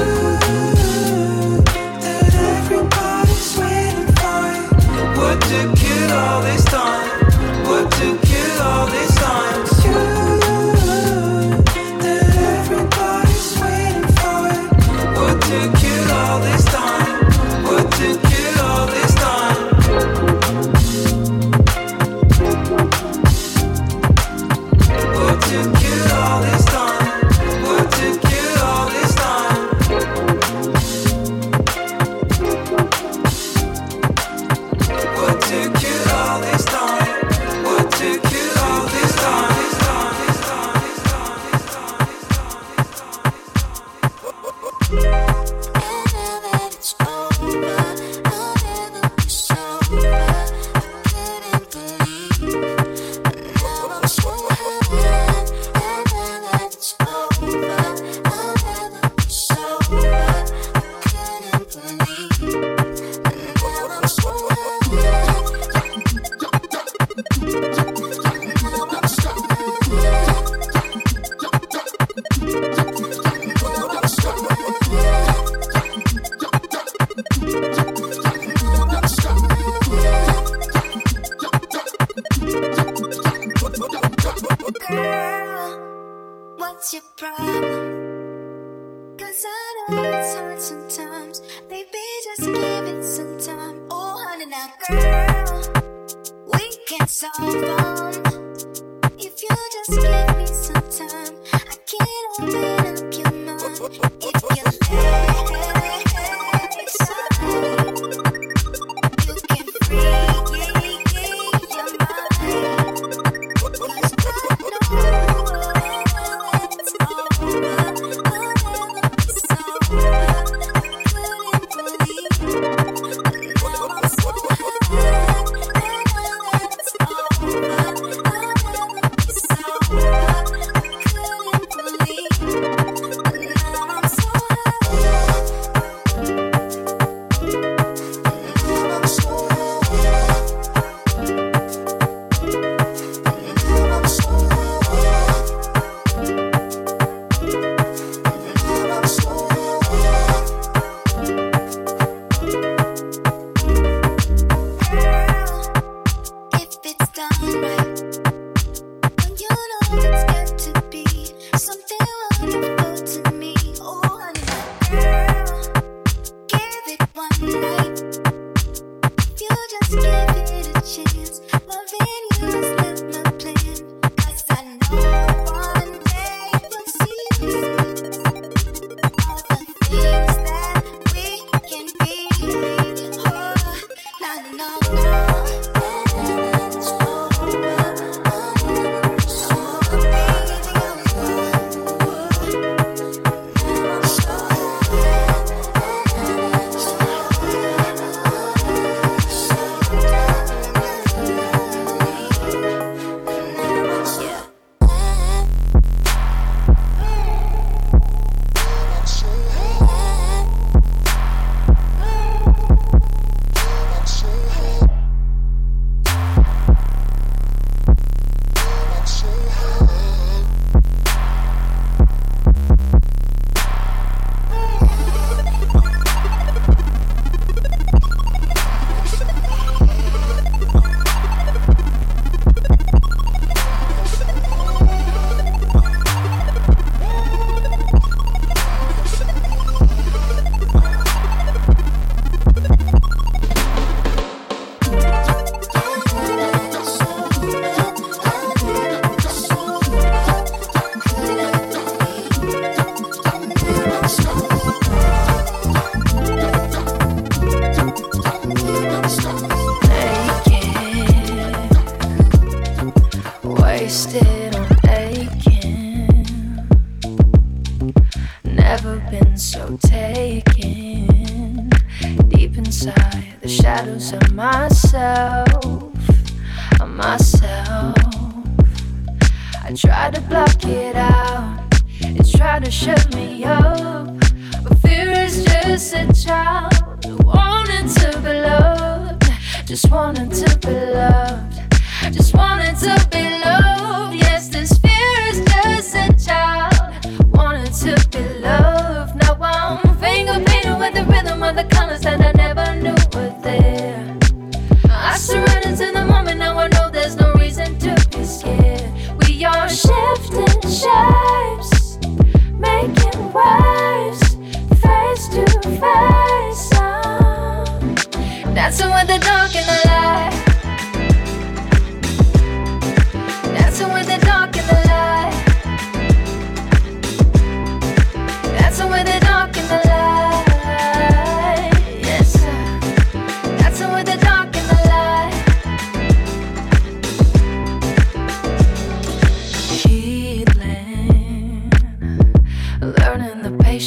that everybody's waiting for. What took it all this time? What took it all this time? You that everybody's waiting for. What took it all this time? What took it all this time?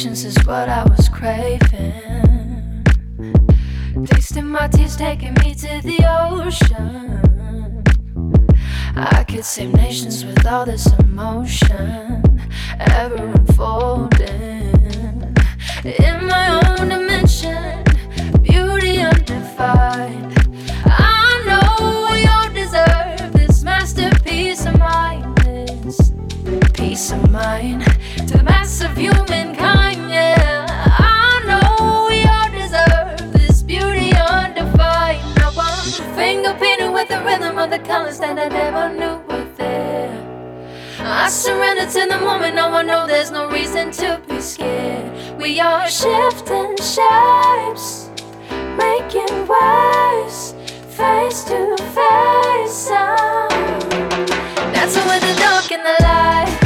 patience is what I was craving. Tasting my tears, taking me to the ocean. I could save nations with all this emotion, ever unfolding. In my own dimension, beauty undefined. I know you deserve this masterpiece of mine, this peace of mind. To the mass of humankind, yeah, I know we all deserve this beauty undefined. Now I'm finger painted with the rhythm of the colors that I never knew were there. I surrender to the moment, now I know there's no reason to be scared. We are shifting shapes, making waves, face to face. Dancing with the dark and the light.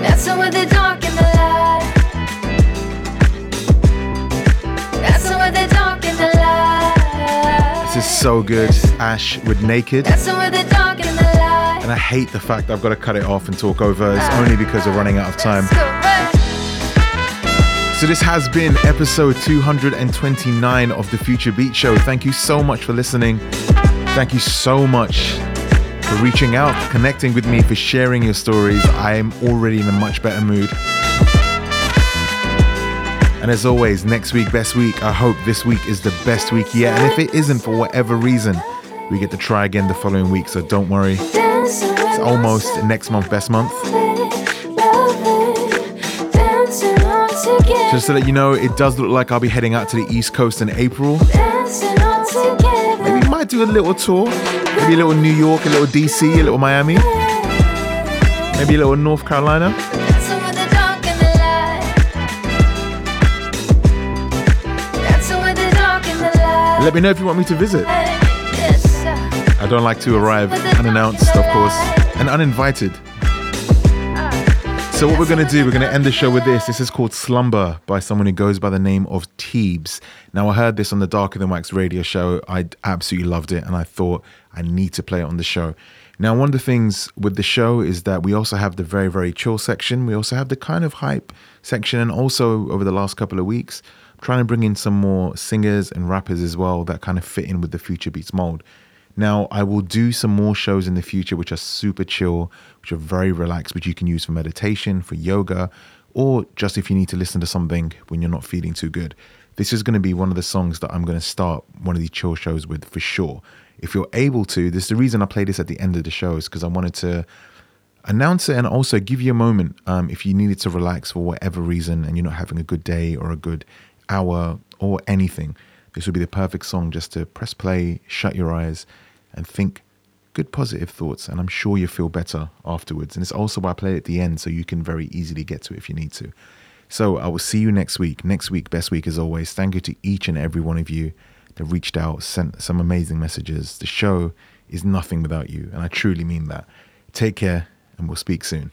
Dancing with the dark and the light. Dancing with the dark and the light. This is so good. Ash with Naked. Dancing with the dark and the light. And I hate the fact I've got to cut it off and talk over. It's only because we're running out of time. So this has been episode 229 of The Future Beats Show. Thank you so much for listening. Thank you so much for reaching out, for connecting with me, for sharing your stories. I am already in a much better mood. And as always, next week, best week. I hope this week is the best week yet. And if it isn't for whatever reason, we get to try again the following week. So don't worry. It's almost next month, best month. Just so that you know, it does look like I'll be heading out to the East Coast in April. Maybe might do a little tour. Maybe a little New York, a little DC, a little Miami. Maybe a little North Carolina. Let me know if you want me to visit. I don't like to arrive unannounced, of course, and uninvited. So what we're going to do, we're going to end the show with this. This is called Slumber by someone who goes by the name of Teebs. Now, I heard this on the Darker Than Wax radio show. I absolutely loved it, and I thought I need to play it on the show. Now, one of the things with the show is that we also have the very, very chill section. We also have the kind of hype section. And also, over the last couple of weeks, I'm trying to bring in some more singers and rappers as well that kind of fit in with the Future Beats mold. Now, I will do some more shows in the future which are super chill, which are very relaxed, which you can use for meditation, for yoga, or just if you need to listen to something when you're not feeling too good. This is going to be one of the songs that I'm going to start one of these chill shows with for sure. If you're able to, this is the reason I play this at the end of the show, is because I wanted to announce it and also give you a moment if you needed to relax for whatever reason and you're not having a good day or a good hour or anything. This would be the perfect song just to press play, shut your eyes, and think good positive thoughts, and I'm sure you'll feel better afterwards. And it's also why I play it at the end, so you can very easily get to it if you need to. So I will see you next week. Next week, best week as always. Thank you to each and every one of you that reached out, sent some amazing messages. The show is nothing without you, and I truly mean that. Take care, and we'll speak soon.